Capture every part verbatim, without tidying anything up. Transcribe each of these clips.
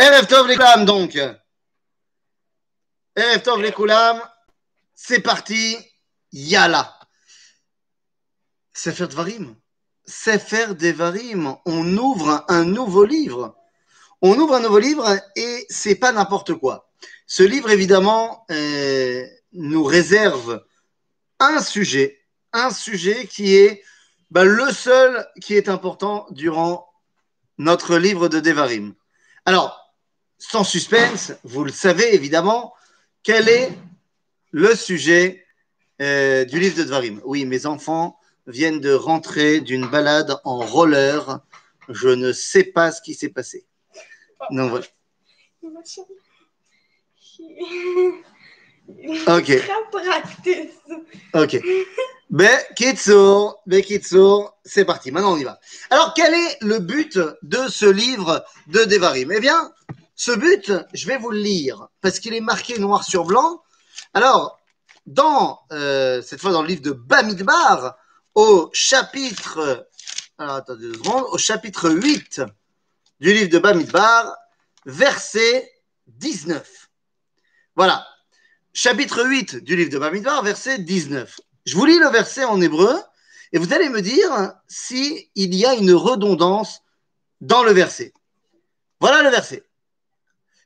Erev Tov Lekulam, donc. Erev Tov Lekulam, c'est parti. Yala. Sefer Dvarim. Sefer Dvarim. On ouvre un nouveau livre. On ouvre un nouveau livre et c'est pas n'importe quoi. Ce livre, évidemment, euh, nous réserve un sujet. Un sujet qui est bah, le seul qui est important durant notre livre de Dvarim. Alors, sans suspense, vous le savez évidemment, quel est le sujet euh, du livre de Dvarim? Oui, mes enfants viennent de rentrer d'une balade en roller. Je ne sais pas ce qui s'est passé. Non, voilà. Ok. Ok. Bekitsour, Bekitsour, c'est parti. Maintenant, on y va. Alors, quel est le but de ce livre de Dvarim? Eh bien, ce but, je vais vous le lire parce qu'il est marqué noir sur blanc. Alors, dans euh, cette fois dans le livre de Bamidbar, au chapitre, alors, attendez deux secondes, au chapitre huit du livre de Bamidbar, verset dix-neuf. Voilà. Chapitre huit du livre de Bamidbar, verset dix-neuf. Je vous lis le verset en hébreu et vous allez me dire s'il y a une redondance dans le verset. Voilà le verset.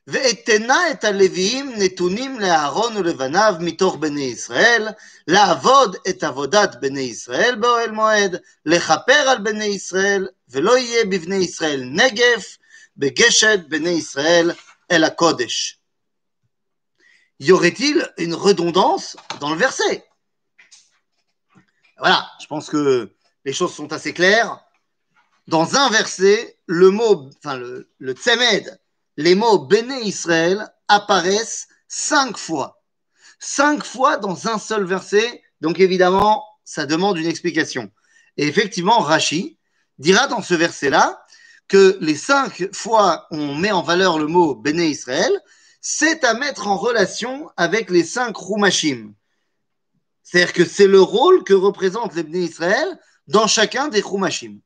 Ve'etena et aleviim netunim le'aron ulevanav mitor bnei Israël, la'avod et avodat bnei Israël ba'oel moed, lechaper al bnei Israël, ve'lo yeh b'bnei Israël negef, begeshet bnei Israël el ha'kodesh. Y aurait-il une redondance dans le verset? Voilà, je pense que les choses sont assez claires. Dans un verset, le mot, enfin le, le tsemed, les mots Bnei Israël apparaissent cinq fois. Cinq fois dans un seul verset, donc évidemment, ça demande une explication. Et effectivement, Rashi dira dans ce verset-là que les cinq fois on met en valeur le mot Bnei Israël, c'est à mettre en relation avec les cinq Houmashim. C'est-à-dire que c'est le rôle que représentent les Bnei Israël dans chacun des Houmashim.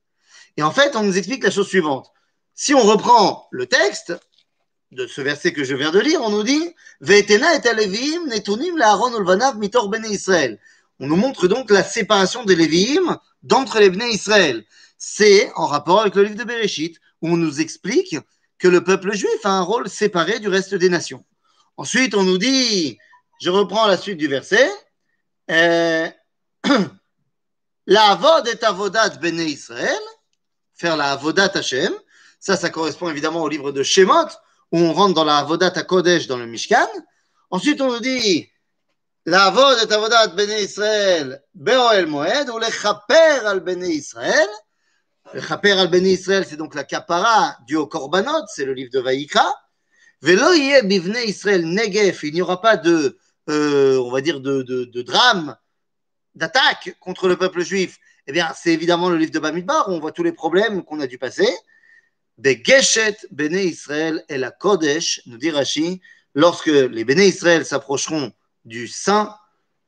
Et en fait, on nous explique la chose suivante. Si on reprend le texte de ce verset que je viens de lire, on nous dit « Ve'etena et aleviim netunim la'aron ulvanav mitor bnei Israël ». On nous montre donc la séparation des Lévi'im d'entre les Bnei Israël. C'est en rapport avec le livre de Bereshit, où on nous explique que le peuple juif a un rôle séparé du reste des nations. Ensuite, on nous dit, je reprends la suite du verset, Euh, la avod et avodat bene Israël, faire la avodat Hashem, ça, ça correspond évidemment au livre de Shemot, où on rentre dans la avodat à Kodesh dans le Mishkan. Ensuite, on nous dit la avod et avodat bene Israël, be'oel moed, ou le chaper al bene Israël. Le chaper al bene Israël, c'est donc la kapara due au korbanot, c'est le livre de Vayikra. Velo yeh bivne Israël negef, il n'y aura pas de Euh, on va dire, de, de, de drame, d'attaque contre le peuple juif, eh bien, c'est évidemment le livre de Bamidbar où on voit tous les problèmes qu'on a dû passer. Begeshet Bnei Israël et la Kodesh, nous dit Rashi, lorsque les Bnei Israël s'approcheront du Saint,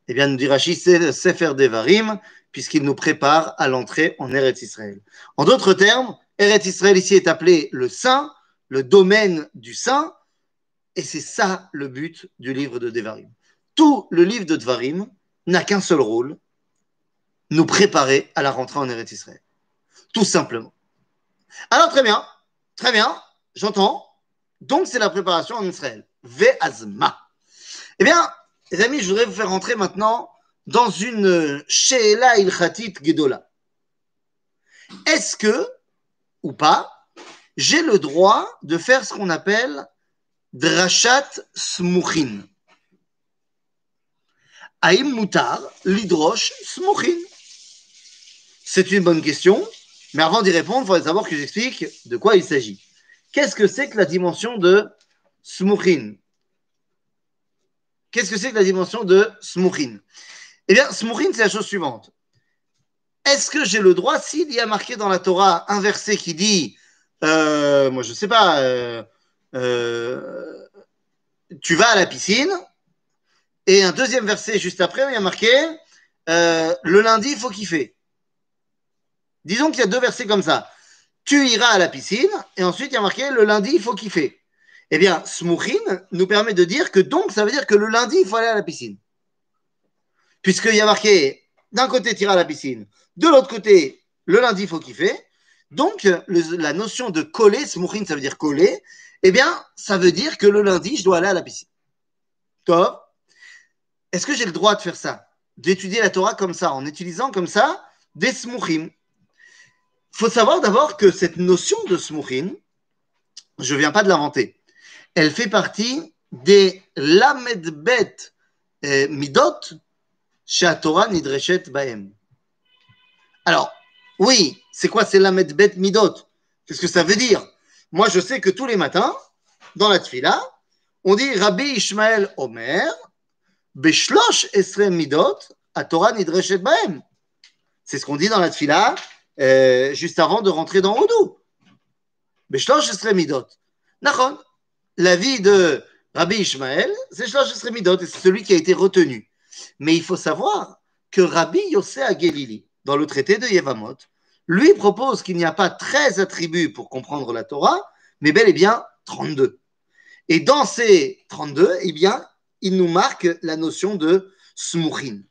eh bien, nous dit Rashi, c'est le Sefer Devarim, puisqu'il nous prépare à l'entrée en Eretz Israël. En d'autres termes, Eretz Israël ici est appelé le Saint, le domaine du Saint, et c'est ça le but du livre de Devarim. Tout le livre de Dvarim n'a qu'un seul rôle, nous préparer à la rentrée en Eretz Israël. Tout simplement. Alors très bien, très bien, j'entends. Donc c'est la préparation en Israël. Ve'azma. Eh bien, les amis, je voudrais vous faire rentrer maintenant dans une She'ela Ilchatit Gedola. Est-ce que, ou pas, j'ai le droit de faire ce qu'on appelle Drashat Smuchin? Aïm Moutar, l'hydroche, Smochin. C'est une bonne question, mais avant d'y répondre, il faudrait savoir que j'explique de quoi il s'agit. Qu'est-ce que c'est que la dimension de Smochin? Qu'est-ce que c'est que la dimension de Smochin? Eh bien, Smochin, c'est la chose suivante. Est-ce que j'ai le droit, s'il y a marqué dans la Torah un verset qui dit, euh, moi je ne sais pas, euh, euh, tu vas à la piscine? Et un deuxième verset juste après, il y a marqué euh, « Le lundi, il faut kiffer ». Disons qu'il y a deux versets comme ça. « Tu iras à la piscine » et ensuite il y a marqué « Le lundi, il faut kiffer ». Eh bien, Smouchine nous permet de dire que donc, ça veut dire que le lundi, il faut aller à la piscine. Puisqu'il y a marqué, d'un côté, tirer à la piscine, de l'autre côté, le lundi, il faut kiffer. Donc, le, la notion de coller, Smouchine, ça veut dire coller, eh bien, ça veut dire que le lundi, je dois aller à la piscine. Top. Est-ce que j'ai le droit de faire ça, d'étudier la Torah comme ça, en utilisant comme ça des Smouchim? Il faut savoir d'abord que cette notion de Smouchim, je ne viens pas de l'inventer. Elle fait partie des Lamedbet Midot chez la Torah Nidreshet Bahem. Alors, oui, c'est quoi ces Lamedbet Midot? Qu'est-ce que ça veut dire? Moi, je sais que tous les matins, dans la Tfila, on dit Rabbi Ishmael Omer, Beshlosh Esrem Midot, à Torah Nidreshet Bahem. C'est ce qu'on dit dans la Tfila, euh, juste avant de rentrer dans Odou. Beshlosh Esrem Midot. Nachon. La vie de Rabbi Ishmael, c'est Shlosh Midot, et c'est celui qui a été retenu. Mais il faut savoir que Rabbi Yossé Agelili, dans le traité de Yevamot, lui propose qu'il n'y a pas treize attributs pour comprendre la Torah, mais bel et bien trente-deux. Et dans ces trente-deux, eh bien, il nous marque la notion de Smouchin.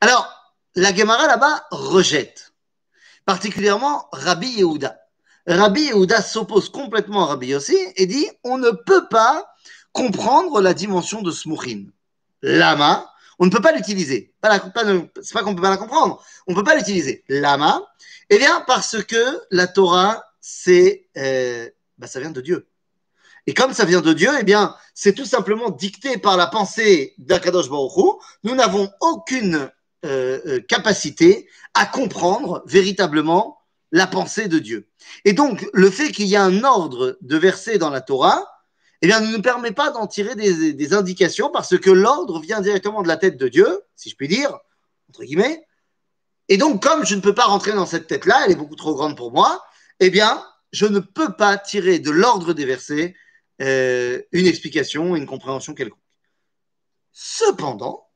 Alors, la Gemara là-bas rejette, particulièrement Rabbi Yehuda. Rabbi Yehuda s'oppose complètement à Rabbi Yossi et dit on ne peut pas comprendre la dimension de Smouchin. Lama, on ne peut pas l'utiliser. Pas la, pas de, c'est pas qu'on ne peut pas la comprendre, on ne peut pas l'utiliser. Lama, eh bien parce que la Torah, c'est, euh, bah, ça vient de Dieu. Et comme ça vient de Dieu, eh bien c'est tout simplement dicté par la pensée d'Akadosh Baruch Hu. Nous n'avons aucune euh, capacité à comprendre véritablement la pensée de Dieu. Et donc, le fait qu'il y a un ordre de versets dans la Torah, eh bien, ne nous permet pas d'en tirer des, des indications parce que l'ordre vient directement de la tête de Dieu, si je puis dire, entre guillemets. Et donc, comme je ne peux pas rentrer dans cette tête-là, elle est beaucoup trop grande pour moi, eh bien, je ne peux pas tirer de l'ordre des versets euh, une explication, une compréhension quelconque. Cependant,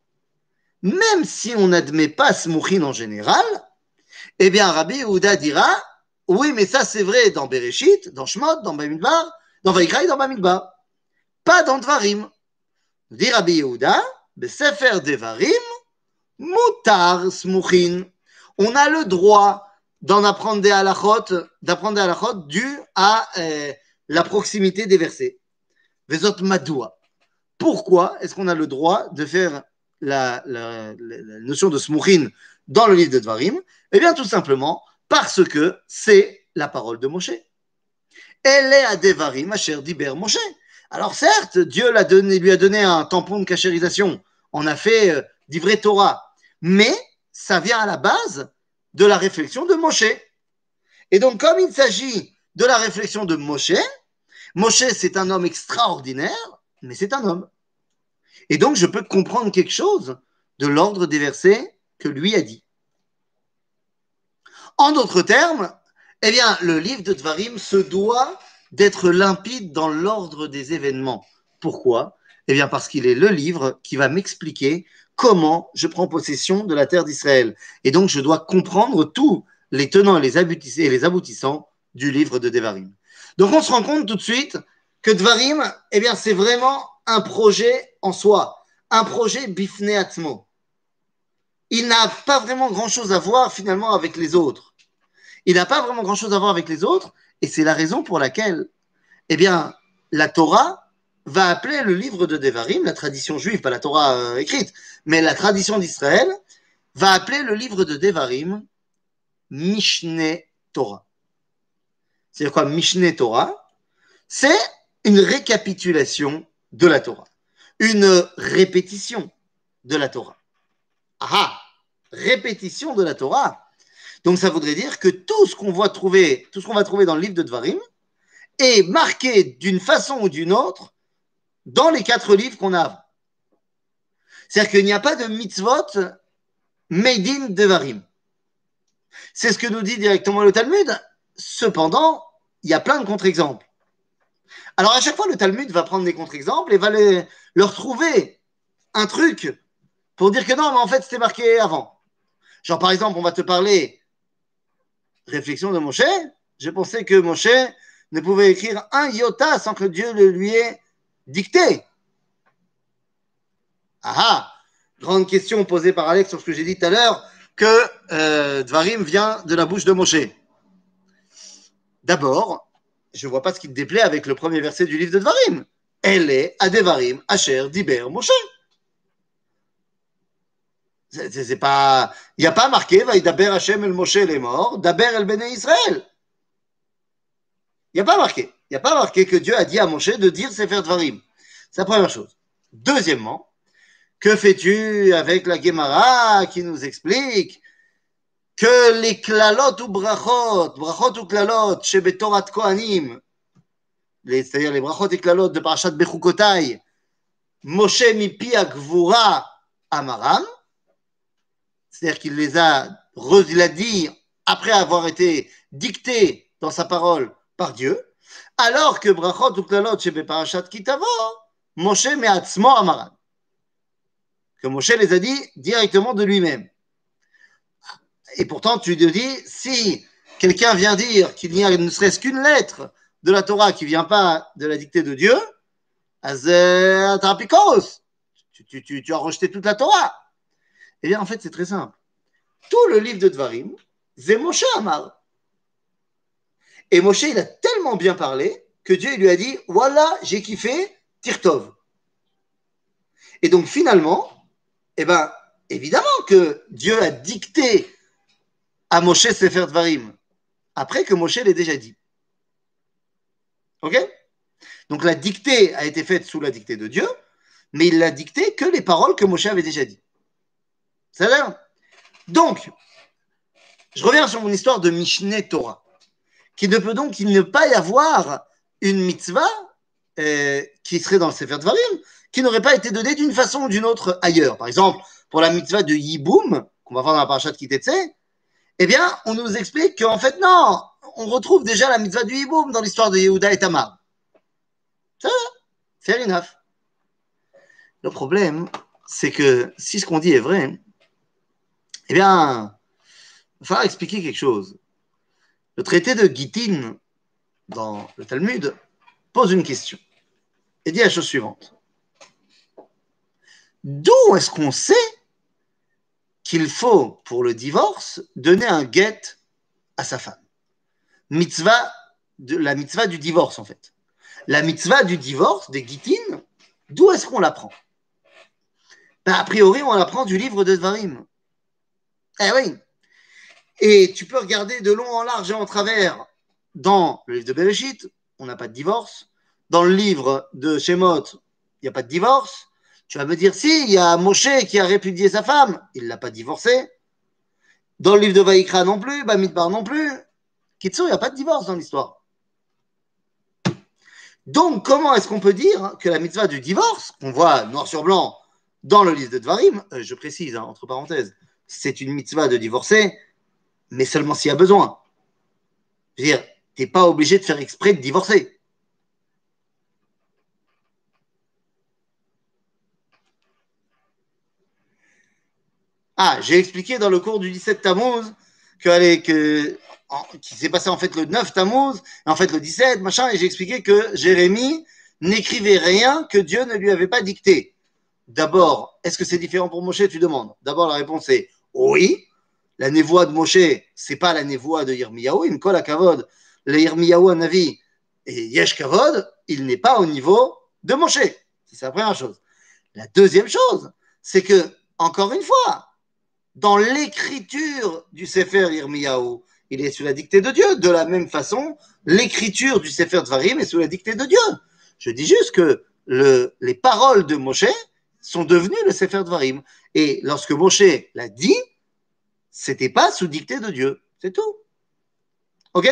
même si on n'admet pas Smouchin en général, eh bien, Rabbi Yehuda dira, oui, mais ça c'est vrai dans Bereshit, dans Shemot, dans Bamidbar, dans Vayikra et dans Bamidbar. Pas dans Dvarim. Dit Rabbi Yehuda, Sefer Dvarim, Mutar Smouchin. On a le droit d'en apprendre des halachot, d'apprendre des halachot dû à euh, la proximité des versets. Vezot Madoua. Pourquoi est-ce qu'on a le droit de faire la, la, la, la notion de Smouchin dans le livre de Dvarim? Eh bien, tout simplement parce que c'est la parole de Moshe. Elle est à Devarim, ma chère Diber Moshe. Alors certes, Dieu l'a donné, lui a donné un tampon de cachérisation. On a fait euh, d'Ivrei Torah. Mais ça vient à la base de la réflexion de Moshe. Et donc, comme il s'agit de la réflexion de Moshe, Moshe, c'est un homme extraordinaire, mais c'est un homme. Et donc, je peux comprendre quelque chose de l'ordre des versets que lui a dit. En d'autres termes, eh bien, le livre de Dvarim se doit d'être limpide dans l'ordre des événements. Pourquoi? Eh bien, parce qu'il est le livre qui va m'expliquer comment je prends possession de la terre d'Israël. Et donc, je dois comprendre tous les tenants et les aboutissants, et les aboutissants du livre de Dvarim. Donc, on se rend compte tout de suite que Dvarim, eh bien, c'est vraiment un projet en soi, un projet bifné atmo. Il n'a pas vraiment grand-chose à voir finalement avec les autres. Il n'a pas vraiment grand-chose à voir avec les autres et c'est la raison pour laquelle eh bien, la Torah va appeler le livre de Devarim, la tradition juive, pas la Torah euh, écrite, mais la tradition d'Israël, va appeler le livre de Devarim Mishne Torah. C'est-à-dire quoi Mishne Torah? C'est une récapitulation de la Torah, une répétition de la Torah. Ah, répétition de la Torah. Donc ça voudrait dire que tout ce qu'on va trouver, tout ce qu'on va trouver dans le livre de Dvarim est marqué d'une façon ou d'une autre dans les quatre livres qu'on a. C'est-à-dire qu'il n'y a pas de mitzvot made in Dvarim. C'est ce que nous dit directement le Talmud. Cependant, il y a plein de contre-exemples. Alors à chaque fois, le Talmud va prendre des contre-exemples et va les, leur trouver un truc pour dire que non, mais en fait, c'était marqué avant. Genre, par exemple, on va te parler réflexion de Moshe. J'ai pensé que Moshe, ne pouvait écrire un iota sans que Dieu le lui ait dicté. Ah ah, grande question posée par Alex sur ce que j'ai dit tout à l'heure, que euh, Dvarim vient de la bouche de Moshe. D'abord, je ne vois pas ce qui te déplaît avec le premier verset du livre de Dvarim. Elle est à Devarim, Asher, Diber, Moshe. C'est pas, il n'y a pas marqué Vaïdaber Hashem el Moshe les morts, Daber el Bnei Israël. Il n'y a pas marqué. Il n'y a pas marqué que Dieu a dit à Moshe de dire Sefer Dvarim. C'est la première chose. Deuxièmement, que fais-tu avec la Gemara qui nous explique que les klalot ou brachot, brachot ou klalot, chez Betorat Kohanim, c'est-à-dire les brachot et klalot de Parashat Bechukotai, Moshe mipi agvura amaram, c'est-à-dire qu'il les a, il a dit après avoir été dicté dans sa parole par Dieu, alors que brachot ou klalot chez Parashat Kitavo, Moshe me'atzmo amaram, que Moshe les a dit directement de lui-même. Et pourtant, tu te dis, si quelqu'un vient dire qu'il n'y a ne serait-ce qu'une lettre de la Torah qui ne vient pas de la dictée de Dieu, tu, tu, tu, tu as rejeté toute la Torah. Eh bien, en fait, c'est très simple. Tout le livre de Dvarim, c'est Moshe Amar. Et Moshe, il a tellement bien parlé que Dieu lui a dit, voilà, j'ai kiffé, Tirtov. Et donc, finalement, eh ben, évidemment que Dieu a dicté à Moshe Sefer Dvarim, après que Moshe l'ait déjà dit. Ok? Donc la dictée a été faite sous la dictée de Dieu, mais il l'a dictée que les paroles que Moshe avait déjà dit. Ça va? Donc, je reviens sur mon histoire de Mishneh Torah, qui ne peut donc il ne pas y avoir une mitzvah euh, qui serait dans le Sefer Dvarim, qui n'aurait pas été donnée d'une façon ou d'une autre ailleurs. Par exemple, pour la mitzvah de Yiboum, qu'on va voir dans la parasha de Kitetse, eh bien, on nous explique qu'en fait, non, on retrouve déjà la mitzvah du Yiboum dans l'histoire de Yehuda et Tamar. Ça va, fair enough. Le problème, c'est que si ce qu'on dit est vrai, eh bien, il va falloir expliquer quelque chose. Le traité de Gittin, dans le Talmud, pose une question et dit la chose suivante. D'où est-ce qu'on sait qu'il faut, pour le divorce, donner un guet à sa femme. Mitzvah de, la mitzvah du divorce, en fait. La mitzvah du divorce, des Gittin, d'où est-ce qu'on l'apprend? Ben, a priori, on l'apprend du livre de Dvarim. Eh oui. Et tu peux regarder de long en large et en travers dans le livre de Bereshit, on n'a pas de divorce. Dans le livre de Shemot, il n'y a pas de divorce. Tu vas me dire, si, il y a Moshe qui a répudié sa femme, il ne l'a pas divorcé. Dans le livre de Vayikra non plus, Bamidbar non plus. Kitsu, il n'y a pas de divorce dans l'histoire. Donc, comment est-ce qu'on peut dire que la mitzvah du divorce, qu'on voit noir sur blanc dans le livre de Dvarim, je précise, hein, entre parenthèses, c'est une mitzvah de divorcer, mais seulement s'il y a besoin. C'est-à-dire, tu n'es pas obligé de faire exprès de divorcer. Ah, j'ai expliqué dans le cours du dix-sept Tammuz que, allez, que en, qui s'est passé en fait le neuf Tammuz, en fait le dix-sept, machin, et j'ai expliqué que Jérémie n'écrivait rien que Dieu ne lui avait pas dicté. D'abord, est-ce que c'est différent pour Moshe, tu demandes. D'abord, la réponse est oui. La névoie de Moshe, c'est pas la névoie de Yirmiyahu, il me colle à Kavod. Le Yirmiyahu à Navi et Yesh Kavod, il n'est pas au niveau de Moshe. C'est la première chose. La deuxième chose, c'est que, encore une fois, dans l'écriture du Sefer Yirmiyahu, il est sous la dictée de Dieu. De la même façon, l'écriture du Sefer Dvarim est sous la dictée de Dieu. Je dis juste que le, les paroles de Moshe sont devenues le Sefer Dvarim. Et lorsque Moshe l'a dit, c'était pas sous dictée de Dieu. C'est tout. Ok?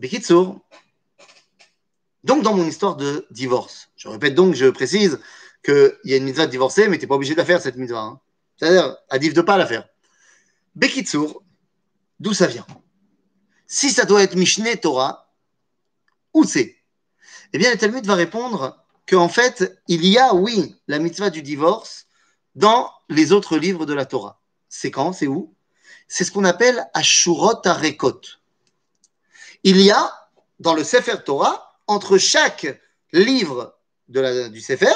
Bekitsour. Donc, dans mon histoire de divorce, je répète donc, je précise qu'il y a une mitzvah de divorcer, mais tu n'es pas obligé de la faire, cette mitzvah. Hein. C'est-à-dire, Adif de pas la faire. Bekitsour, d'où ça vient? Si ça doit être Mishneh Torah, où c'est? Eh bien, le Talmud va répondre qu'en fait, il y a, oui, la mitzvah du divorce dans les autres livres de la Torah. C'est quand? C'est où? C'est ce qu'on appelle Ashurot Harekot. Il y a dans le Sefer Torah, entre chaque livre de la, du Sefer,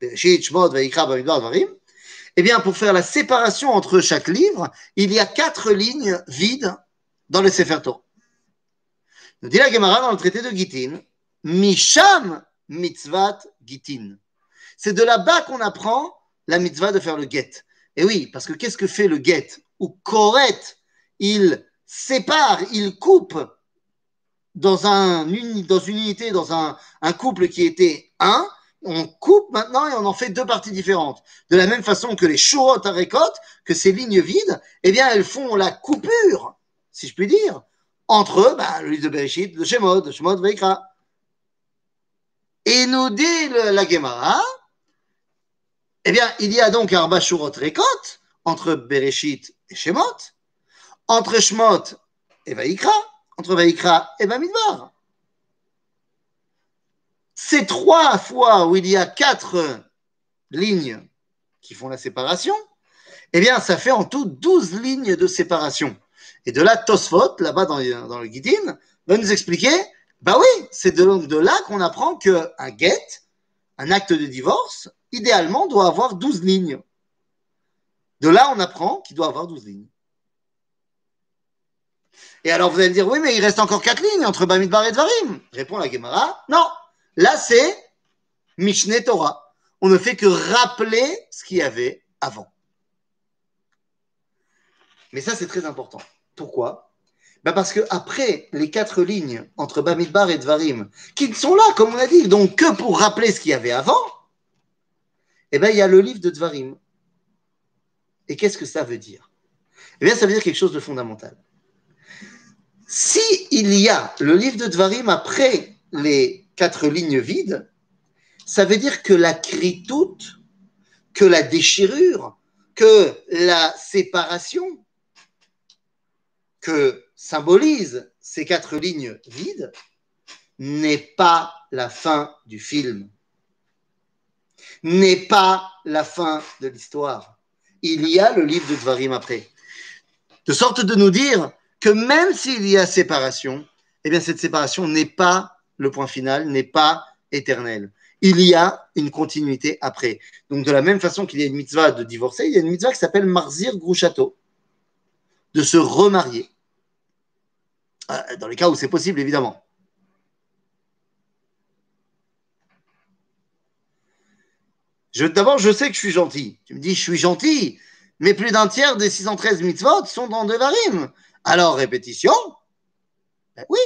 Bereshit, Shemot, Vayikra, Bamidbar, Dvarim, eh bien, pour faire la séparation entre chaque livre, il y a quatre lignes vides dans le Sefer Torah. Nous dit la Gemara dans le traité de Gittin, Misham mitzvat Gittin. C'est de là-bas qu'on apprend la mitzvah de faire le guet. Et oui, parce que qu'est-ce que fait le guet? Ou koret, il sépare, il coupe dans, un, dans une unité, dans un, un couple qui était un, on coupe maintenant et on en fait deux parties différentes. De la même façon que les shurot harekot, que ces lignes vides, eh bien, elles font la coupure, si je puis dire, entre bah, le livre de Bereshit, de Shemot, de Shemot, de Vayikra. Et nous dit le, la Gemara, eh bien, il y a donc Arba Shurot Rekot, entre Bereshit et Shemot, entre Shemot et Vayikra, entre Vayikra et Bamidbar. Ces trois fois où il y a quatre lignes qui font la séparation, eh bien, ça fait en tout douze lignes de séparation. Et de là, Tosfot, là-bas dans, dans le Gittin, va nous expliquer, bah oui, c'est de, de là qu'on apprend qu'un get, un acte de divorce, idéalement, doit avoir douze lignes. De là, on apprend qu'il doit avoir douze lignes. Et alors, vous allez me dire, oui, mais il reste encore quatre lignes entre Bamidbar et Dvarim. Répond la Gemara, non. Là, c'est Mishneh Torah. On ne fait que rappeler ce qu'il y avait avant. Mais ça, c'est très important. Pourquoi? Ben parce qu'après les quatre lignes entre Bamidbar et Dvarim, qui ne sont là, comme on a dit, donc que pour rappeler ce qu'il y avait avant, eh bien, il y a le livre de Dvarim. Et qu'est-ce que ça veut dire? Eh bien, ça veut dire quelque chose de fondamental. S'il y a le livre de Dvarim après les quatre lignes vides, ça veut dire que la critoute, que la déchirure, que la séparation que symbolise ces quatre lignes vides n'est pas la fin du film, n'est pas la fin de l'histoire. Il y a le livre de Dvarim après. De sorte de nous dire que même s'il y a séparation, eh bien cette séparation n'est pas le point final, n'est pas éternel. Il y a une continuité après. Donc de la même façon qu'il y a une mitzvah de divorcer, il y a une mitzvah qui s'appelle Marzir Grouchato, de se remarier. Dans les cas où c'est possible, évidemment. Je, d'abord, je sais que je suis gentil. Tu me dis, je suis gentil, mais plus d'un tiers des six cent treize mitzvot sont dans Devarim. Alors, répétition, ben oui.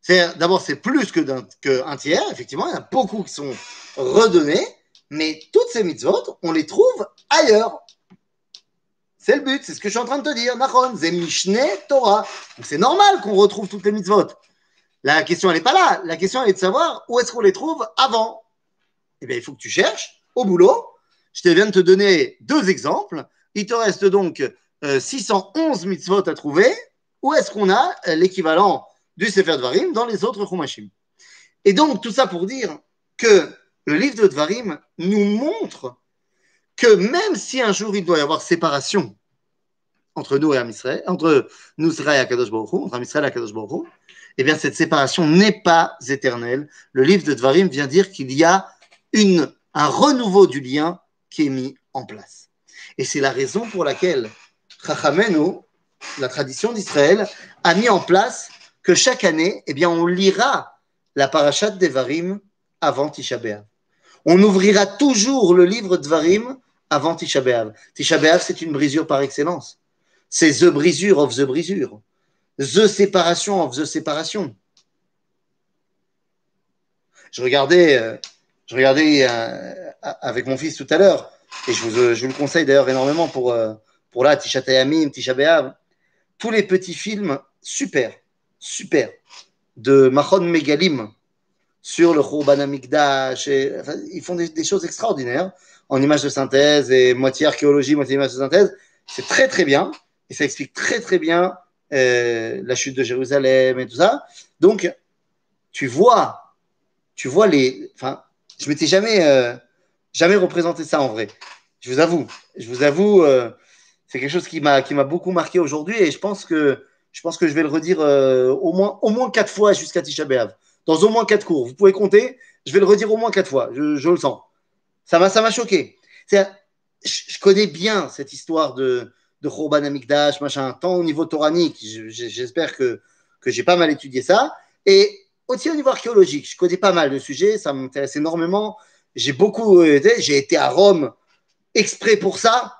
C'est, d'abord, c'est plus que d'un, que un tiers, effectivement, il y en a beaucoup qui sont redonnés, mais toutes ces mitzvot, on les trouve ailleurs. C'est le but, c'est ce que je suis en train de te dire. Nachon, c'est Mishneh Torah. Donc c'est normal qu'on retrouve toutes les mitzvot. La question, elle n'est pas là. La question, elle est de savoir où est-ce qu'on les trouve avant. Eh bien, il faut que tu cherches au boulot. Je te viens de te donner deux exemples. Il te reste donc euh, six cent onze mitzvot à trouver. Où est-ce qu'on a euh, l'équivalent du Sefer Dvarim dans les autres Houmashim? Et donc, tout ça pour dire que le livre de Dvarim nous montre que même si un jour il doit y avoir séparation entre nous et Am Israël, entre nous et Akadosh Baruch Hu, entre Am Israël et Akadosh Baruch Hu, eh bien cette séparation n'est pas éternelle. Le livre de Dvarim vient dire qu'il y a une, un renouveau du lien qui est mis en place. Et c'est la raison pour laquelle Chachamenu, la tradition d'Israël, a mis en place que chaque année, eh bien on lira la parachat Devarim avant Tisha Béav. On ouvrira toujours le livre Dvarim avant Tisha Béav. Tisha Béav, c'est une brisure par excellence. C'est the brisure of the brisure. The séparation of the séparation. Je regardais, je regardais avec mon fils tout à l'heure, et je vous, je vous le conseille d'ailleurs énormément pour, pour là, Tisha Tayamim, Tisha Béav, tous les petits films super, super, de Machon Megalim, sur le Churban Amikdash, et, enfin, ils font des, des choses extraordinaires en images de synthèse et moitié archéologie, moitié images de synthèse. C'est très très bien et ça explique très très bien euh, la chute de Jérusalem et tout ça. Donc tu vois, tu vois les. Enfin, je m'étais jamais euh, jamais représenté ça en vrai. Je vous avoue, je vous avoue, euh, c'est quelque chose qui m'a qui m'a beaucoup marqué aujourd'hui et je pense que Je pense que je vais le redire euh, au moins au moins quatre fois jusqu'à Tisha Béav. Dans au moins quatre cours. Vous pouvez compter. Je vais le redire au moins quatre fois. Je, je le sens. Ça m'a ça m'a choqué. Je, je connais bien cette histoire de de Churban Amikdash, machin. Tant au niveau toranique, j'espère que que j'ai pas mal étudié ça. Et aussi au niveau archéologique, je connais pas mal le sujet. Ça m'intéresse énormément. J'ai beaucoup été. J'ai été à Rome exprès pour ça.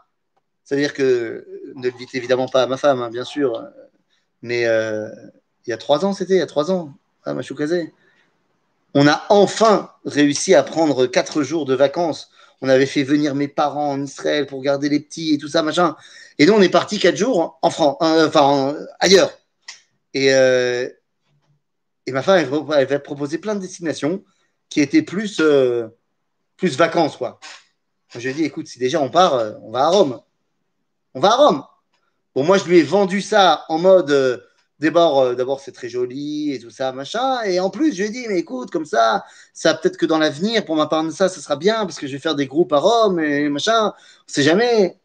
C'est-à-dire que, ne le dites évidemment pas à ma femme, hein, bien sûr, mais euh, il y a trois ans, c'était, il y a trois ans, à Machoukazé, on a enfin réussi à prendre quatre jours de vacances. On avait fait venir mes parents en Israël pour garder les petits et tout ça, machin. Et nous, on est partis quatre jours en France, euh, enfin, en, ailleurs. Et, euh, et ma femme, elle, elle avait proposé plein de destinations qui étaient plus, euh, plus vacances, quoi. Je lui ai dit, écoute, si déjà on part, on va à Rome. On va à Rome. Bon, moi, je lui ai vendu ça en mode euh, d'abord, euh, d'abord, c'est très joli et tout ça, machin. Et en plus, je lui ai dit, mais écoute, comme ça, ça peut-être que dans l'avenir, pour ma part de ça, ça sera bien parce que je vais faire des groupes à Rome et machin. On ne sait jamais.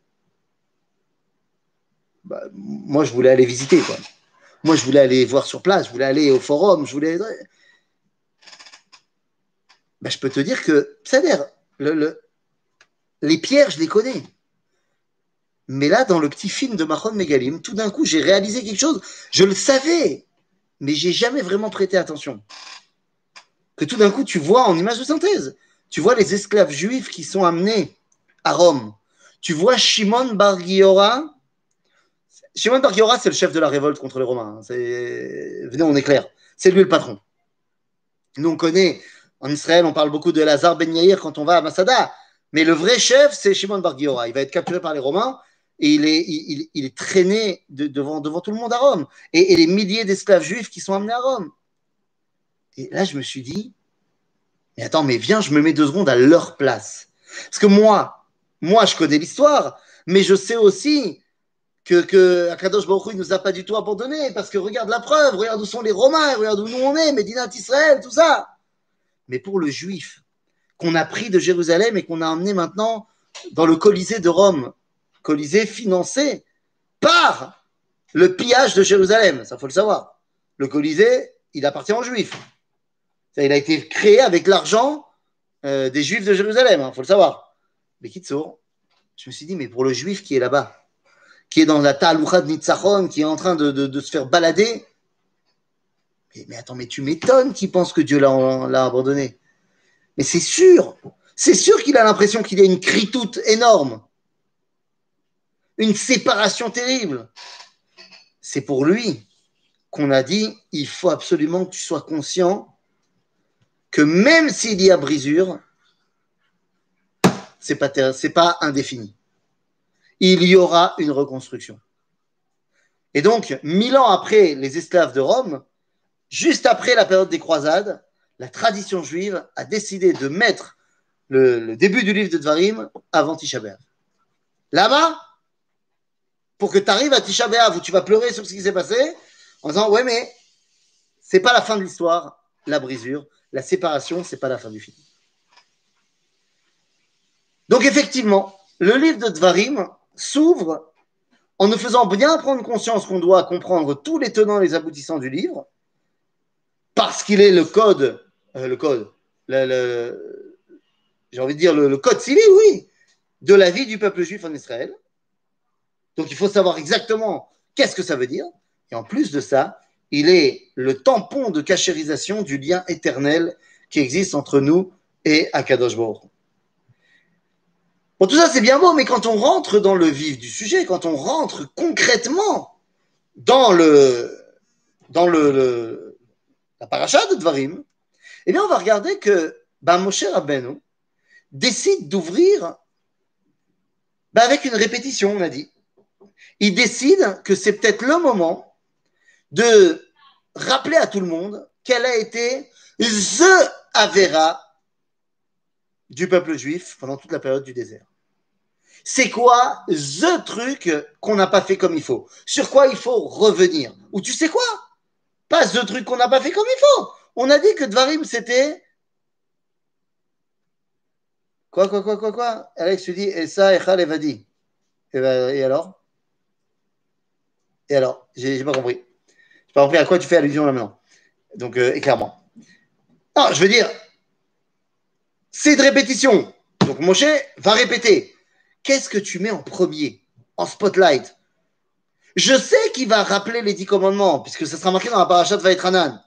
Bah, moi, je voulais aller visiter, quoi. Moi, je voulais aller voir sur place, je voulais aller au forum, je voulais. Bah, je peux te dire que, ça a l'air, le, le... les pierres, je les connais. Mais là, dans le petit film de Machon Megalim, tout d'un coup, j'ai réalisé quelque chose. Je le savais, mais j'ai jamais vraiment prêté attention. Que tout d'un coup, tu vois en image de synthèse, tu vois les esclaves juifs qui sont amenés à Rome. Tu vois Shimon Bar-Giora. Shimon Bar-Giora, c'est le chef de la révolte contre les Romains. C'est... Venez, on est clair. C'est lui le patron. Nous, on connaît, en Israël, on parle beaucoup de Lazare ben Yahir quand on va à Masada. Mais le vrai chef, c'est Shimon Bar-Giora. Il va être capturé par les Romains. Et il est, il, il est traîné de, devant, devant tout le monde à Rome. Et, et les milliers d'esclaves juifs qui sont amenés à Rome. Et là, je me suis dit, mais attends, mais viens, je me mets deux secondes à leur place. Parce que moi, moi, je connais l'histoire, mais je sais aussi que, que Akadosh Baruch Hu ne nous a pas du tout abandonnés. Parce que regarde la preuve, regarde où sont les Romains, regarde où nous on est, Medinat Israël, tout ça. Mais pour le juif, qu'on a pris de Jérusalem et qu'on a emmené maintenant dans le Colisée de Rome, Colisée financé par le pillage de Jérusalem. Ça, il faut le savoir. Le Colisée, il appartient aux Juifs. Ça, il a été créé avec l'argent euh, des Juifs de Jérusalem. Il hein, faut le savoir. Mais Kitsour, je me suis dit, mais pour le Juif qui est là-bas, qui est dans la Ta'aloucha de Nitzachon, qui est en train de, de, de se faire balader, mais, mais attends, mais tu m'étonnes qu'il pense que Dieu l'a, l'a abandonné. Mais c'est sûr, c'est sûr qu'il a l'impression qu'il y a une critoute énorme. Une séparation terrible. C'est pour lui qu'on a dit, il faut absolument que tu sois conscient que même s'il y a brisure, c'est pas, ter- c'est pas indéfini. Il y aura une reconstruction. Et donc, mille ans après les esclaves de Rome, juste après la période des croisades, la tradition juive a décidé de mettre le, le début du livre de Dvarim avant Tisha Béav. Là-bas, pour que tu arrives à Tisha Béav où tu vas pleurer sur ce qui s'est passé en disant ouais mais c'est pas la fin de l'histoire, la brisure, la séparation, c'est pas la fin du film. Donc effectivement, le livre de Dvarim s'ouvre en nous faisant bien prendre conscience qu'on doit comprendre tous les tenants et les aboutissants du livre parce qu'il est le code, euh, le code, le, le, j'ai envie de dire le, le code civil, oui, de la vie du peuple juif en Israël. Donc, il faut savoir exactement qu'est-ce que ça veut dire. Et en plus de ça, il est le tampon de cachérisation du lien éternel qui existe entre nous et Akadosh Baruch Hu. Bon, tout ça, c'est bien beau, mais quand on rentre dans le vif du sujet, quand on rentre concrètement dans le, dans le, le la paracha de Dvarim, eh bien, on va regarder que ben, Moshe Rabbeinu décide d'ouvrir ben, avec une répétition, on a dit. Il décide que c'est peut-être le moment de rappeler à tout le monde quelle a été the Avera du peuple juif pendant toute la période du désert. C'est quoi the truc qu'on n'a pas fait comme il faut? Sur quoi il faut revenir? Ou tu sais quoi? Pas the truc qu'on n'a pas fait comme il faut. On a dit que Dvarim c'était... Quoi, quoi, quoi, quoi, quoi? Alex se dit, et ça, et Echal Evadi. Et alors? Et alors, j'ai, j'ai pas compris. pas compris à quoi tu fais allusion là maintenant. Donc, euh, éclaire-moi. Non, je veux dire, c'est de répétition. Donc, Moshe va répéter. Qu'est-ce que tu mets en premier, en spotlight? Je sais qu'il va rappeler les dix commandements, puisque ça sera marqué dans la paracha de Vaïtranan.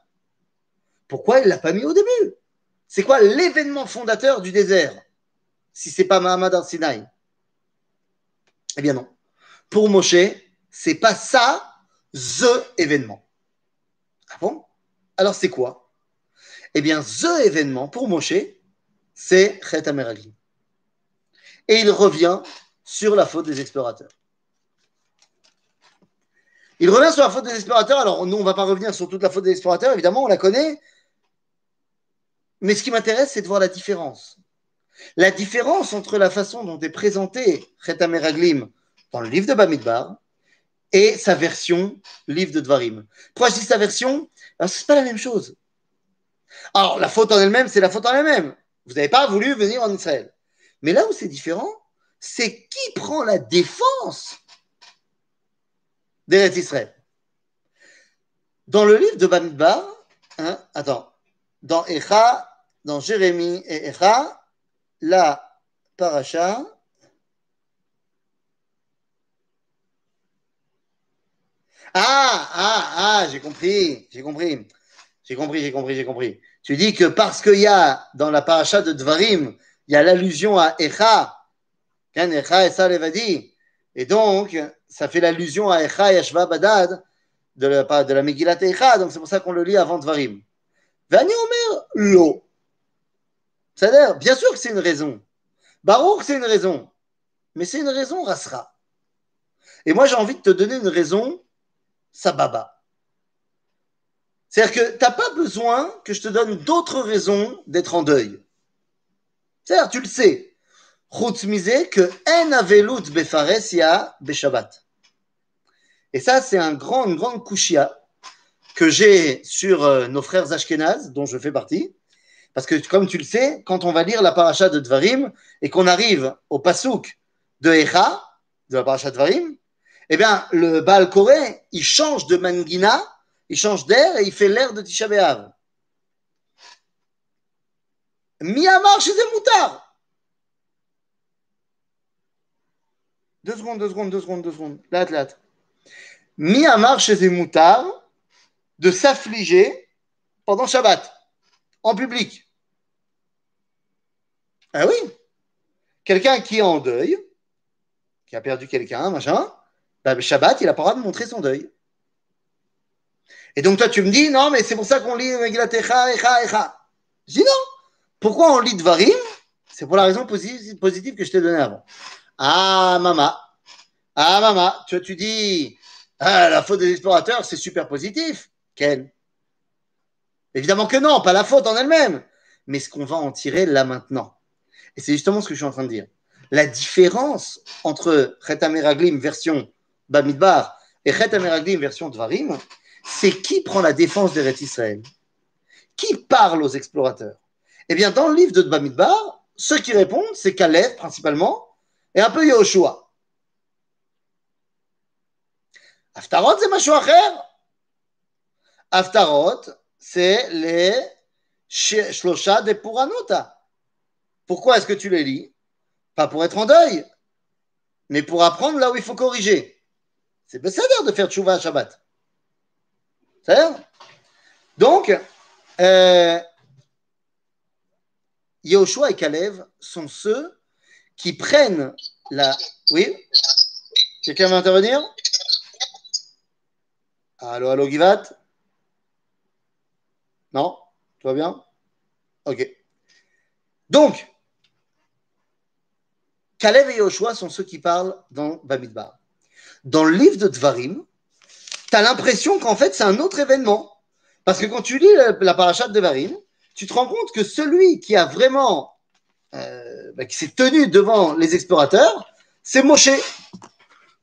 Pourquoi il ne l'a pas mis au début? C'est quoi l'événement fondateur du désert, si ce n'est pas Mahamad al-Sinaï? Eh bien non. Pour Moshe, ce n'est pas ça, the événement. Ah bon? Alors c'est quoi? Eh bien, the événement, pour Moshe, c'est Chet HaMeraglim. Et il revient sur la faute des explorateurs. Il revient sur la faute des explorateurs. Alors, nous, on ne va pas revenir sur toute la faute des explorateurs. Évidemment, on la connaît. Mais ce qui m'intéresse, c'est de voir la différence. La différence entre la façon dont est présenté Chet HaMeraglim dans le livre de Bamidbar et sa version livre de Dvarim. Pourquoi je dis sa version? Ce n'est pas la même chose. Alors, la faute en elle-même, c'est la faute en elle-même. Vous n'avez pas voulu venir en Israël. Mais là où c'est différent, c'est qui prend la défense d'Eretz Israël. Dans le livre de Bamidbar, hein, attends, dans Echa, dans Jérémie et Echa, la paracha, ah, ah, ah, j'ai compris, j'ai compris, j'ai compris, j'ai compris, j'ai compris. Tu dis que parce qu'il y a dans la paracha de Dvarim, il y a l'allusion à Echa, Kan Echa et ça Levadi, et donc ça fait l'allusion à Echa Yashva Badad de la, de la Megillat Echa, donc c'est pour ça qu'on le lit avant Dvarim. Vani Omer, l'eau. Ça a l'air, bien sûr que c'est une raison. Baruch, c'est une raison. Mais c'est une raison, Rassra. Et moi, j'ai envie de te donner une raison, Sababa. C'est-à-dire que tu n'as pas besoin que je te donne d'autres raisons d'être en deuil. C'est-à-dire, tu le sais. Choutzmizé que en avelut befaresia beshabbat. Et ça, c'est un grand, une grande koushia que j'ai sur euh, nos frères Ashkenaz, dont je fais partie, parce que comme tu le sais, quand on va lire la paracha de Dvarim et qu'on arrive au passouk de Echa, de la paracha de Dvarim, eh bien, le Baal Koré, il change de mangina, il change d'air et il fait l'air de Tisha Béav. Miamar chez des moutards. Deux secondes, deux secondes, deux secondes, deux secondes. Lat, lat. Miamar chez des moutards de s'affliger pendant Shabbat, en public. Ah oui, quelqu'un qui est en deuil, qui a perdu quelqu'un, machin, ben Shabbat, il n'a pas le droit de montrer son deuil. Et donc toi, tu me dis, non, mais c'est pour ça qu'on lit Megillat Echa, Echa, Echa. Je dis non. Pourquoi on lit Dvarim? C'est pour la raison positive, positive que je t'ai donnée avant. Ah, mama. Ah, mama. Tu, tu dis, ah, la faute des explorateurs, c'est super positif. Quelle? Évidemment que non, pas la faute en elle-même, mais ce qu'on va en tirer là maintenant. Et c'est justement ce que je suis en train de dire. La différence entre Chet HaMeraglim version Bamidbar et Chet HaMeraglim version Dvarim, c'est qui prend la défense d'Eretz Israël. Qui parle aux explorateurs? Eh bien, dans le livre de Bamidbar, ceux qui répondent, c'est Kalev principalement, et un peu Yehoshua. Aftarot, c'est Machou Acher. Aftarot, c'est les Shlosha de Puranota. Pourquoi est-ce que tu les lis? Pas pour être en deuil, mais pour apprendre là où il faut corriger. C'est Besséder de faire Tchouva à Shabbat. C'est-à-dire donc, euh, Yehoshua et Kalev sont ceux qui prennent la... Oui? Quelqu'un veut intervenir? Allô, allô, Givat? Non? Tout va bien? Ok. Donc, Kalev et Yehoshua sont ceux qui parlent dans Bamidbar. Dans le livre de Dvarim, tu as l'impression qu'en fait, c'est un autre événement. Parce que quand tu lis la, la paracha de Dvarim, tu te rends compte que celui qui a vraiment, euh, bah, qui s'est tenu devant les explorateurs, c'est Moshe.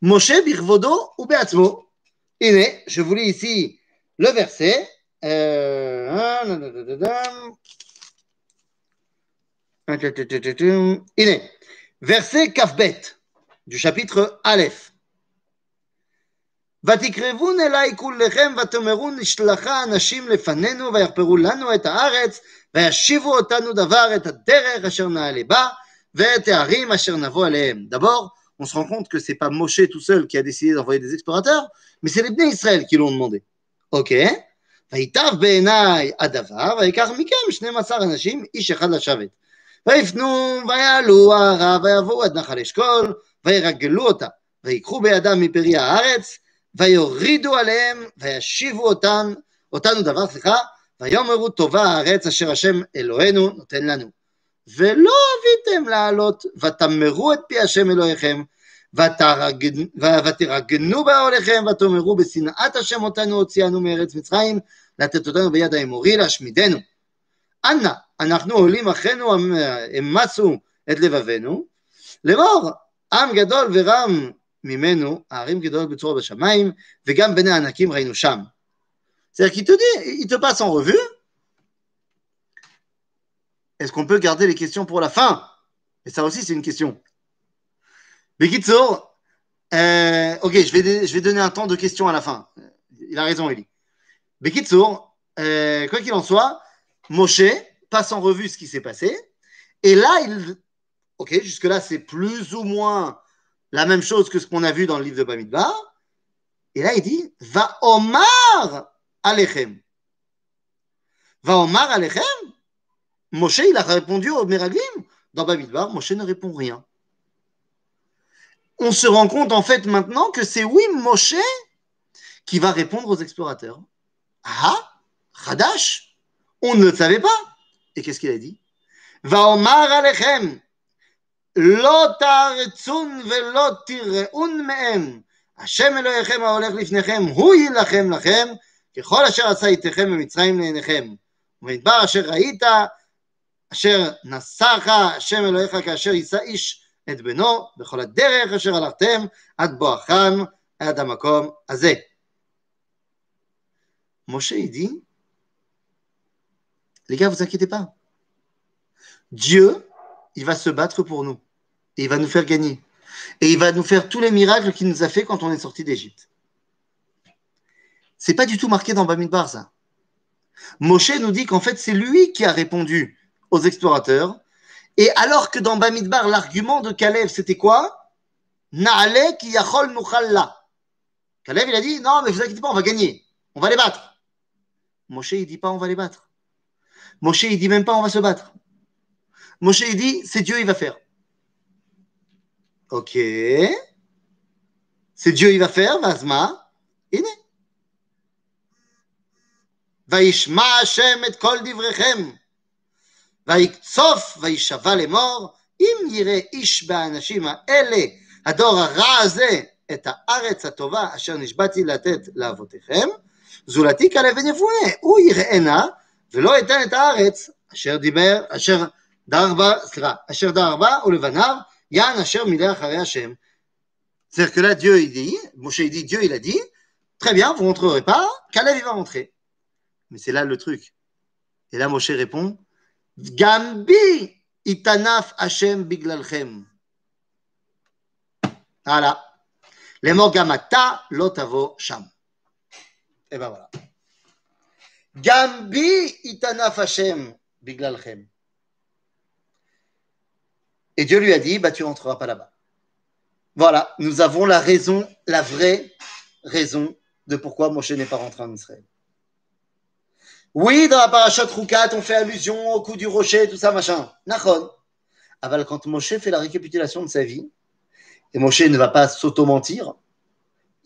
Moshe Birvodo ou Beatzmo. Et mais, je vous lis ici le verset. Euh... Il est verset Kafbet du chapitre Aleph. ותקרבון אליי כולכם ותאמרו נשלחה אנשים לפנינו ויחפרו לנו את הארץ וישיבו אותנו דבר את הדרך אשר נעלה בה ואת הערים אשר נבוא אליהם. D'abord, on se rend compte que c'est pas Moshe tout seul qui a décidé d'envoyer des explorateurs, mais c'est les Bnei Israël qui l'ont demandé. Ok. ויטב בעיניי הדבר ויקח מכם שנים עשר אנשים איש אחד לשבת. ויפנו ויעלו ההרה ויבואו עד נחל אשכול וירגלו אותה ויקחו בידם מפרי הארץ ויורידו עליהם וישיבו אותן, אותנו דבר, סליחה, ויאמרו טובה הארץ אשר השם אלוהינו נותן לנו. ולא אביתם לעלות ותמרו את פי השם אלוהיכם ותרגנו, ותרגנו באוהליכם ותאמרו בשנאת השם אותנו הוציאנו מארץ מצרים לתת אותנו ביד האמורי להשמידנו. אנא אנחנו עולים אחינו אמצו את לבבנו לאמור עם גדול ורם ממנו, הערים גדולות בצורה בשמיים, וגם בין הענקים ראינו שם. C'est-à-dire qu'il te dit, il te passe en revue. Est-ce qu'on peut garder les questions pour la fin? Et ça aussi, c'est une question. Bekitsour, euh, ok, je vais, je vais donner un temps de questions à la fin. Il a raison, Eli. Bekitsour, euh, quoi qu'il en soit, Moshe passe en revue ce qui s'est passé. Et là, il... ok, jusque-là, c'est plus ou moins la même chose que ce qu'on a vu dans le livre de Bamidbar. Et là, il dit « Va omar alechem ». « Va omar alechem ». Moshe, il a répondu au Meraglim. Dans Bamidbar, Moshe ne répond rien. On se rend compte en fait maintenant que c'est oui, Moshe, qui va répondre aux explorateurs. Ah, Hadash, on ne le savait pas. Et qu'est-ce qu'il a dit ?« Va omar alechem ». לא תרצון ולא תיראון מהם, השם אלוהיכם ההולך לפניכם, הוא יילחם לכם, ככל אשר עשה איתכם במצרים לעיניכם. ובמדבר אשר ראית, אשר נשאך השם אלוהיך כאשר יישא איש את בנו, בכל הדרך אשר הלכתם, עד בואכם, עד המקום הזה. משה ידי, les gars, vous inquiétez pas. Dieu, il va se battre pour nous. Et il va nous faire gagner. Et il va nous faire tous les miracles qu'il nous a fait quand on est sorti d'Égypte. C'est pas du tout marqué dans Bamidbar, ça. Moshe nous dit qu'en fait, c'est lui qui a répondu aux explorateurs. Et alors que dans Bamidbar, l'argument de Kalev, c'était quoi ? Na'ale ki yachol nuchalla. Kalev, il a dit, non, mais vous inquiétez pas, on va gagner. On va les battre. Moshe, il dit pas, on va les battre. Moshe, il dit même pas, on va se battre. Moshe, il dit, c'est Dieu, il va faire. Ok. C'est Dieu, il va faire. Vazma. Iné. Vaishma Hashem et kol divrechem. Vaiktsof, vaishava lemor. Im yire ish ba'anashim ha'ele. Hador hara hazeh et ha'aretz ha'tova asher nishbati latet la'avotechem. Zulati kalev venefune. Hu yire'ena velo etan et ha'aretz asher diber asher c'est-à-dire que là, Dieu, il dit, Moshe, il dit, Dieu, il a dit, très bien, vous ne rentrerez pas, Kalev, il va rentrer. Mais c'est là le truc. Et là, Moshe répond, Gambi itanaf Hashem biglalchem. Voilà. Les mots gamata lotavo sham. Et ben voilà. Gambi itanaf Hashem biglalchem. Et Dieu lui a dit, bah, tu ne rentreras pas là-bas. Voilà, nous avons la raison, la vraie raison de pourquoi Moshe n'est pas rentré en Israël. Oui, dans la parashat Roukat, on fait allusion au coup du rocher, tout ça, machin. Nachon. Aval, quand Moshe fait la récapitulation de sa vie, et Moshe ne va pas s'auto-mentir,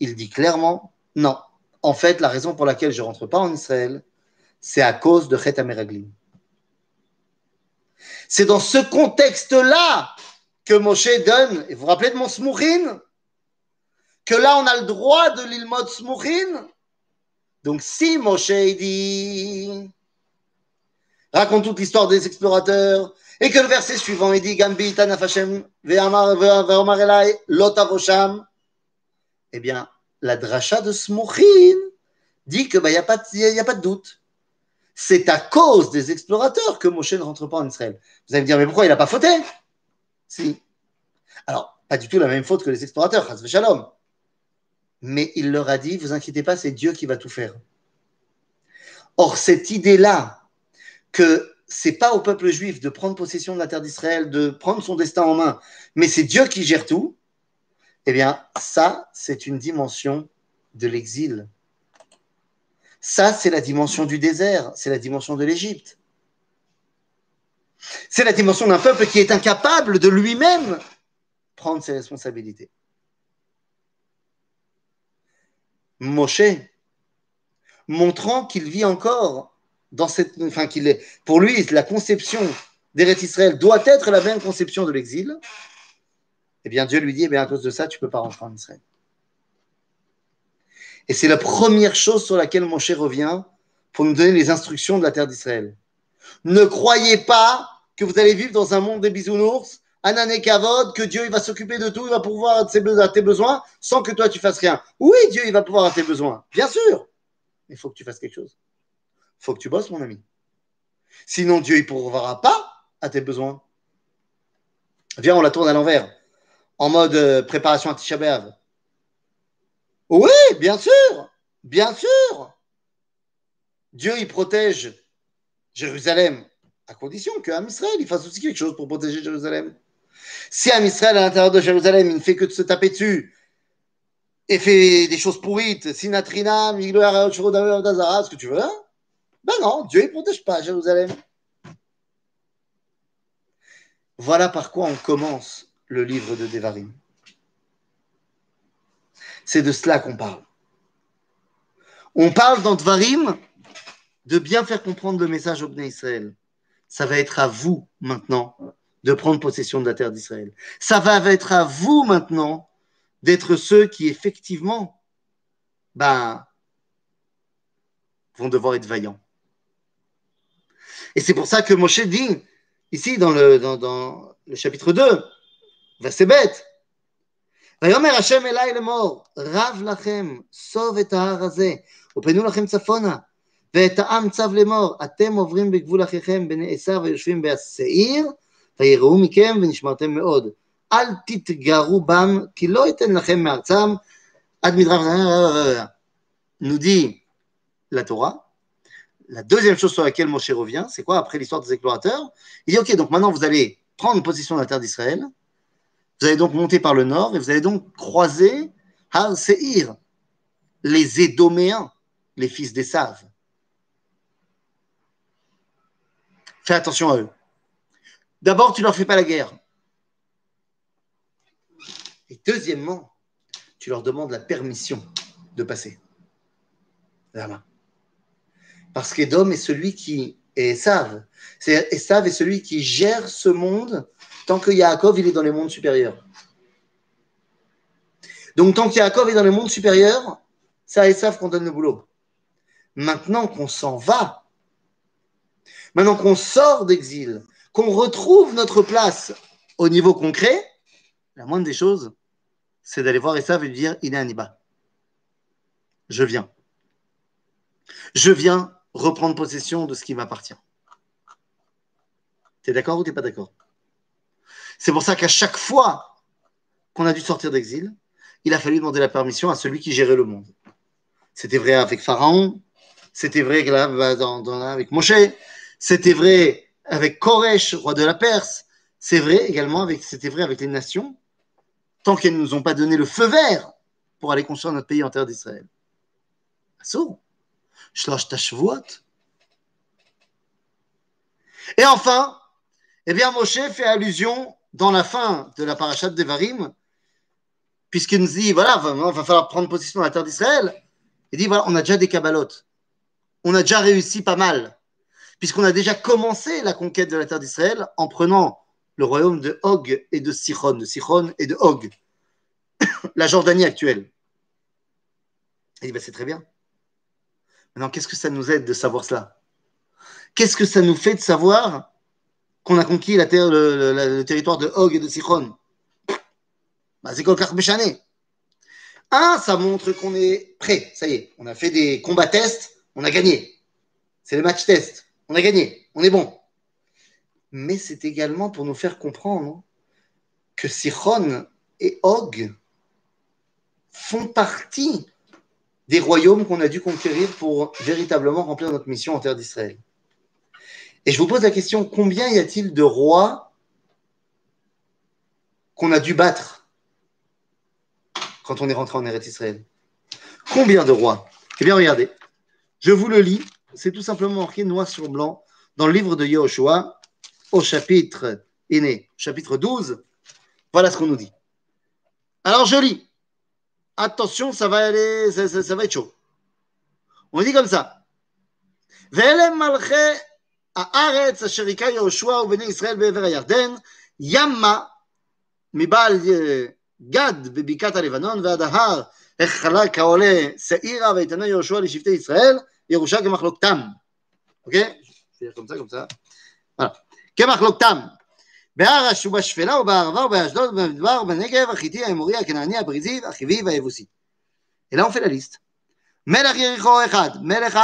il dit clairement, non. En fait, la raison pour laquelle je ne rentre pas en Israël, c'est à cause de Chet HaMeraglim. C'est dans ce contexte-là que Moshe donne, et vous vous rappelez de mon Smouchine, que là on a le droit de l'ilmod Smouchine. Donc si Moshe dit, raconte toute l'histoire des explorateurs, et que le verset suivant il dit, Gambi tanaf Hashem ve'amar elai lo tavo sham, eh bien la dracha de Smouchine dit que bah, il n'y a, a, a pas de doute. C'est à cause des explorateurs que Moshe ne rentre pas en Israël. Vous allez me dire, mais pourquoi il n'a pas fauté ? Si. Alors, pas du tout la même faute que les explorateurs, chas vechalom. mais il leur a dit, vous inquiétez pas, c'est Dieu qui va tout faire. Or, cette idée-là, que ce n'est pas au peuple juif de prendre possession de la terre d'Israël, de prendre son destin en main, mais c'est Dieu qui gère tout, eh bien, ça, c'est une dimension de l'exil. Ça, c'est la dimension du désert, c'est la dimension de l'Égypte. C'est la dimension d'un peuple qui est incapable de lui-même prendre ses responsabilités. Moshe, montrant qu'il vit encore dans cette... Enfin, qu'il est, pour lui, la conception d'Eretz Israël doit être la même conception de l'exil. Eh bien, Dieu lui dit, eh bien, à cause de ça, tu ne peux pas rentrer en Israël. Et c'est la première chose sur laquelle Moshe revient pour nous donner les instructions de la terre d'Israël. Ne croyez pas que vous allez vivre dans un monde des bisounours, Anané Kavod, que Dieu il va s'occuper de tout, il va pouvoir à tes besoins sans que toi tu fasses rien. Oui, Dieu il va pouvoir à tes besoins, bien sûr. Mais il faut que tu fasses quelque chose. Il faut que tu bosses, mon ami. Sinon, Dieu il ne pourvoira pas à tes besoins. Viens, on la tourne à l'envers, en mode préparation à Tisha Béav. Oui, bien sûr, bien sûr. Dieu il protège Jérusalem, à condition qu'Am Israël il fasse aussi quelque chose pour protéger Jérusalem. Si Am Israël, à l'intérieur de Jérusalem, il ne fait que de se taper dessus et fait des choses pourrites, Sinatrina, Migloar, Dazara, ce que tu veux, ben non, Dieu ne protège pas Jérusalem. Voilà par quoi on commence le livre de Dvarim. C'est de cela qu'on parle. On parle dans Dvarim de bien faire comprendre le message au Bnei Israël. Ça va être à vous maintenant de prendre possession de la terre d'Israël. Ça va être à vous maintenant d'être ceux qui effectivement ben, vont devoir être vaillants. Et c'est pour ça que Moshe dit, ici dans le, dans, dans le chapitre deux, verset bête, ויאמר השם אלי לאמור, רב לכם, סוב את ההר הזה, ופנו לכם צפונה. ואת העם צב לאמור, אתם עוברים בגבול אחיכם בני עשר ויושבים בהשעיר, ויראו מכם ונשמרתם מאוד. אל תתגרו בם, כי לא אתן לכם מארצם, עד מדרש nous dit la Torah. La deuxième chose sur laquelle Moshe revient, c'est quoi après l'histoire des explorateurs? Il dit, ok, donc maintenant vous allez prendre possession de la terre d'Israël, vous allez donc monter par le nord, et vous allez donc croiser Har Seir, les Édoméens, les fils d'Esav. Fais attention à eux. D'abord, tu ne leur fais pas la guerre. Et deuxièmement, tu leur demandes la permission de passer. Là-bas. Parce qu'Édom est celui qui est Esav. Esav est celui qui gère ce monde tant que Yaakov il est dans les mondes supérieurs. Donc, tant que Yaakov est dans les mondes supérieurs, c'est à Esav qu'on donne le boulot. Maintenant qu'on s'en va, maintenant qu'on sort d'exil, qu'on retrouve notre place au niveau concret, la moindre des choses, c'est d'aller voir Esav et lui dire « Iné Aniba, je viens. Je viens reprendre possession de ce qui m'appartient. » T'es d'accord ou t'es pas d'accord? C'est pour ça qu'à chaque fois qu'on a dû sortir d'exil, il a fallu demander la permission à celui qui gérait le monde. C'était vrai avec Pharaon, c'était vrai là, dans, dans, avec Moshe, c'était vrai avec Koresh, roi de la Perse. C'est vrai également avec, c'était vrai avec les nations, tant qu'elles ne nous ont pas donné le feu vert pour aller construire notre pays en terre d'Israël. Assour. Shlosh Tashvuot. Et enfin, eh bien, Moshe fait allusion dans la fin de la parasha de Devarim, puisqu'il nous dit, voilà, va, va falloir prendre position dans la terre d'Israël. Il dit, voilà, on a déjà des cabalotes. On a déjà réussi pas mal, puisqu'on a déjà commencé la conquête de la terre d'Israël en prenant le royaume de Og et de Sichon, de Sichon et de Og, la Jordanie actuelle. Il dit, ben c'est très bien. Maintenant, qu'est-ce que ça nous aide de savoir cela? Qu'est-ce que ça nous fait de savoir qu'on a conquis la terre, le, le, le territoire de Og et de Sichon? Ben, c'est Kolkar Béchané. Un, ça montre qu'on est prêt, ça y est, on a fait des combats tests, on a gagné. C'est le match test. On a gagné, on est bon. Mais c'est également pour nous faire comprendre que Sichon et Og font partie des royaumes qu'on a dû conquérir pour véritablement remplir notre mission en terre d'Israël. Et je vous pose la question, combien y a-t-il de rois qu'on a dû battre quand on est rentré en Eretz Israël? Combien de rois? Eh bien, regardez, je vous le lis, c'est tout simplement marqué noir sur blanc dans le livre de Yehoshua, au chapitre aîné, chapitre douze, voilà ce qu'on nous dit. Alors, je lis. Attention, ça va aller, ça, ça, ça va être chaud. On dit comme ça. Ve'elem malchei ha'aretz asher hika Yehoshua u'bnei Israël be'ever ha'yarden, yamma mibal Gad bebikat ha'Levanon ve'ad ha'ar echhala ka'oleh se'ira ve'itana Yehoshua lishivtei Israël Yerusha kemachloktam. OK? Je vais dire comme ça, comme ça. Voilà. Kemachloktam. בהרש ובשפלה ובערבה ובאשדוד ובמדבר ובנגב החיתי האמורי הכנעני הפריזי החיבי והיבוסי. אלא הוא פלליסט. מלך יריחו אחד, מלך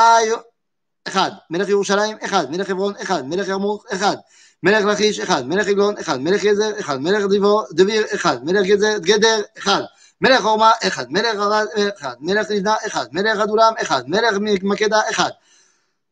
אחד, מלך ירושלים אחד, מלך חברון אחד, מלך ירמוך אחד, מלך לכיש אחד, מלך עגלון אחד, מלך יזר אחד, מלך דביר אחד, מלך גדר אחד, מלך חורמה אחד, מלך ערד אחד, מלך לבנה אחד, מלך אדולם אחד, מלך מקדה אחד.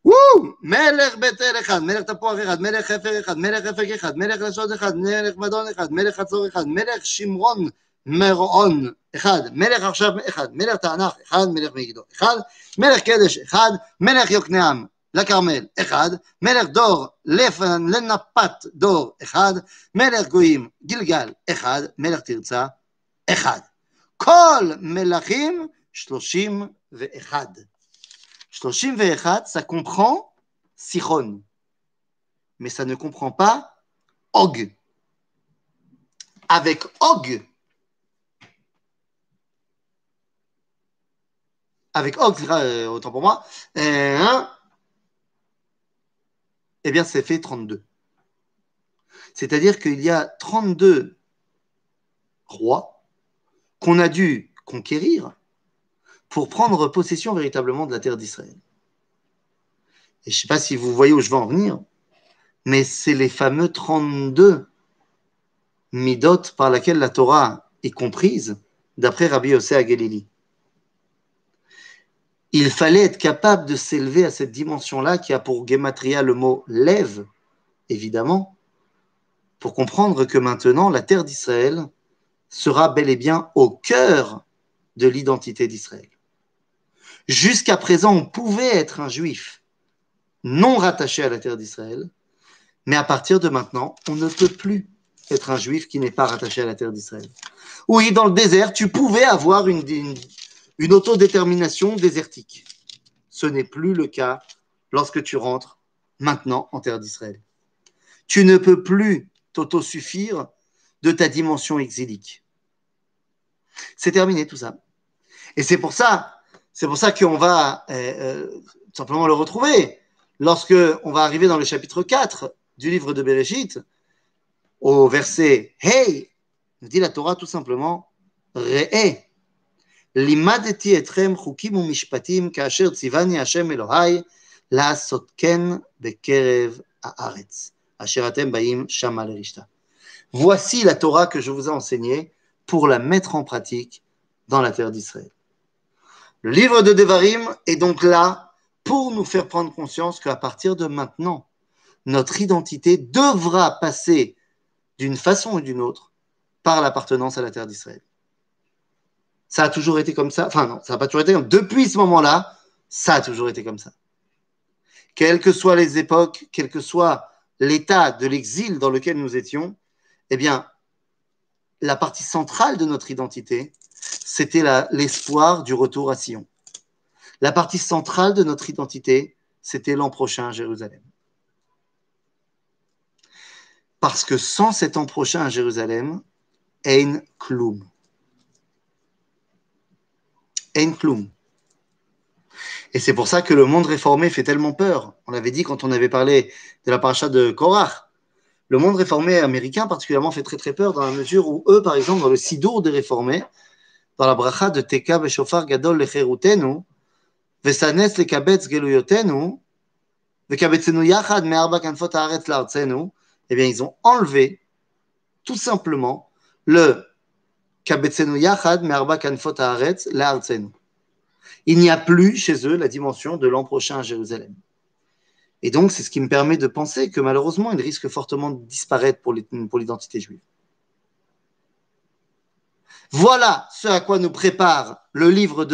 Wouh! Melech Betel Echad, Melech Tapoach Echad, Melech Hefer Echad, Melech Efek Echad, Melech Lashod Echad, Melech Madon Echad, Melech Hatzor Echad, Melech Shimron Meron Echad, Melech Arshav Echad, Melech Ta'anach Echad, Melech Megiddo Echad, Melech Kedesh Echad, Melech Yokneam LaKarmel Echad, Melech Dor Lenapat Dor Echad, Melech Goyim Gilgal Echad, Melech Tirtza Echad. Kol Melachim Shloshim Ve'Echad. Shloshim ve'echad, ça comprend Sichon, mais ça ne comprend pas Og. Avec Og, avec Og, euh, autant pour moi, eh bien c'est fait trente-deux. C'est-à-dire qu'il y a trente-deux rois qu'on a dû conquérir pour prendre possession véritablement de la terre d'Israël. Et je ne sais pas si vous voyez où je vais en venir, mais c'est les fameux trente-deux midot par laquelle la Torah est comprise, d'après Rabbi Yossé à Galilée. Il fallait être capable de s'élever à cette dimension-là qui a pour Gematria le mot « lève », évidemment, pour comprendre que maintenant la terre d'Israël sera bel et bien au cœur de l'identité d'Israël. Jusqu'à présent, on pouvait être un juif non rattaché à la terre d'Israël, mais à partir de maintenant, on ne peut plus être un juif qui n'est pas rattaché à la terre d'Israël. Oui, dans le désert, tu pouvais avoir une, une, une autodétermination désertique. Ce n'est plus le cas lorsque tu rentres maintenant en terre d'Israël. Tu ne peux plus t'autosuffire de ta dimension exilique. C'est terminé tout ça. Et c'est pour ça, c'est pour ça qu'on va euh, euh, simplement le retrouver. Lorsque on va arriver dans le chapitre quatre du livre de Bereshit, au verset Hey, nous dit la Torah tout simplement Re'eh, limadeti etrem chukim umishpatim ka'asher tzivani Hashem Elohai la'asot ken bekerev ha'aretz asher atem bayim shama lerishta. Voici la Torah que je vous ai enseignée pour la mettre en pratique dans la terre d'Israël. Le livre de Devarim est donc là pour nous faire prendre conscience qu'à partir de maintenant, notre identité devra passer d'une façon ou d'une autre par l'appartenance à la terre d'Israël. Ça a toujours été comme ça. Enfin non, ça n'a pas toujours été comme ça. Depuis ce moment-là, ça a toujours été comme ça. Quelles que soient les époques, quel que soit l'état de l'exil dans lequel nous étions, eh bien, la partie centrale de notre identité, c'était l'espoir du retour à Sion. La partie centrale de notre identité, c'était l'an prochain à Jérusalem. Parce que sans cet an prochain à Jérusalem, Ein Klum. Ein Klum. Et c'est pour ça que le monde réformé fait tellement peur. On l'avait dit quand on avait parlé de la paracha de Korach. Le monde réformé américain particulièrement fait très très peur dans la mesure où eux, par exemple, dans le Sidour des réformés, dans la bracha de Teka Beshofar Gadol Lecherutenu, Vesanes Lekabetz Geluyotenu, Vekabetzenu Yachad Me'arba Kanfot Haaretz La'artzenu, eh bien, ils ont enlevé tout simplement le Il n'y a plus chez eux la dimension de l'an prochain à Jérusalem. Et donc, c'est ce qui me permet de penser que malheureusement, il risque fortement de disparaître pour l'identité juive. Voilà ce à quoi nous prépare le livre de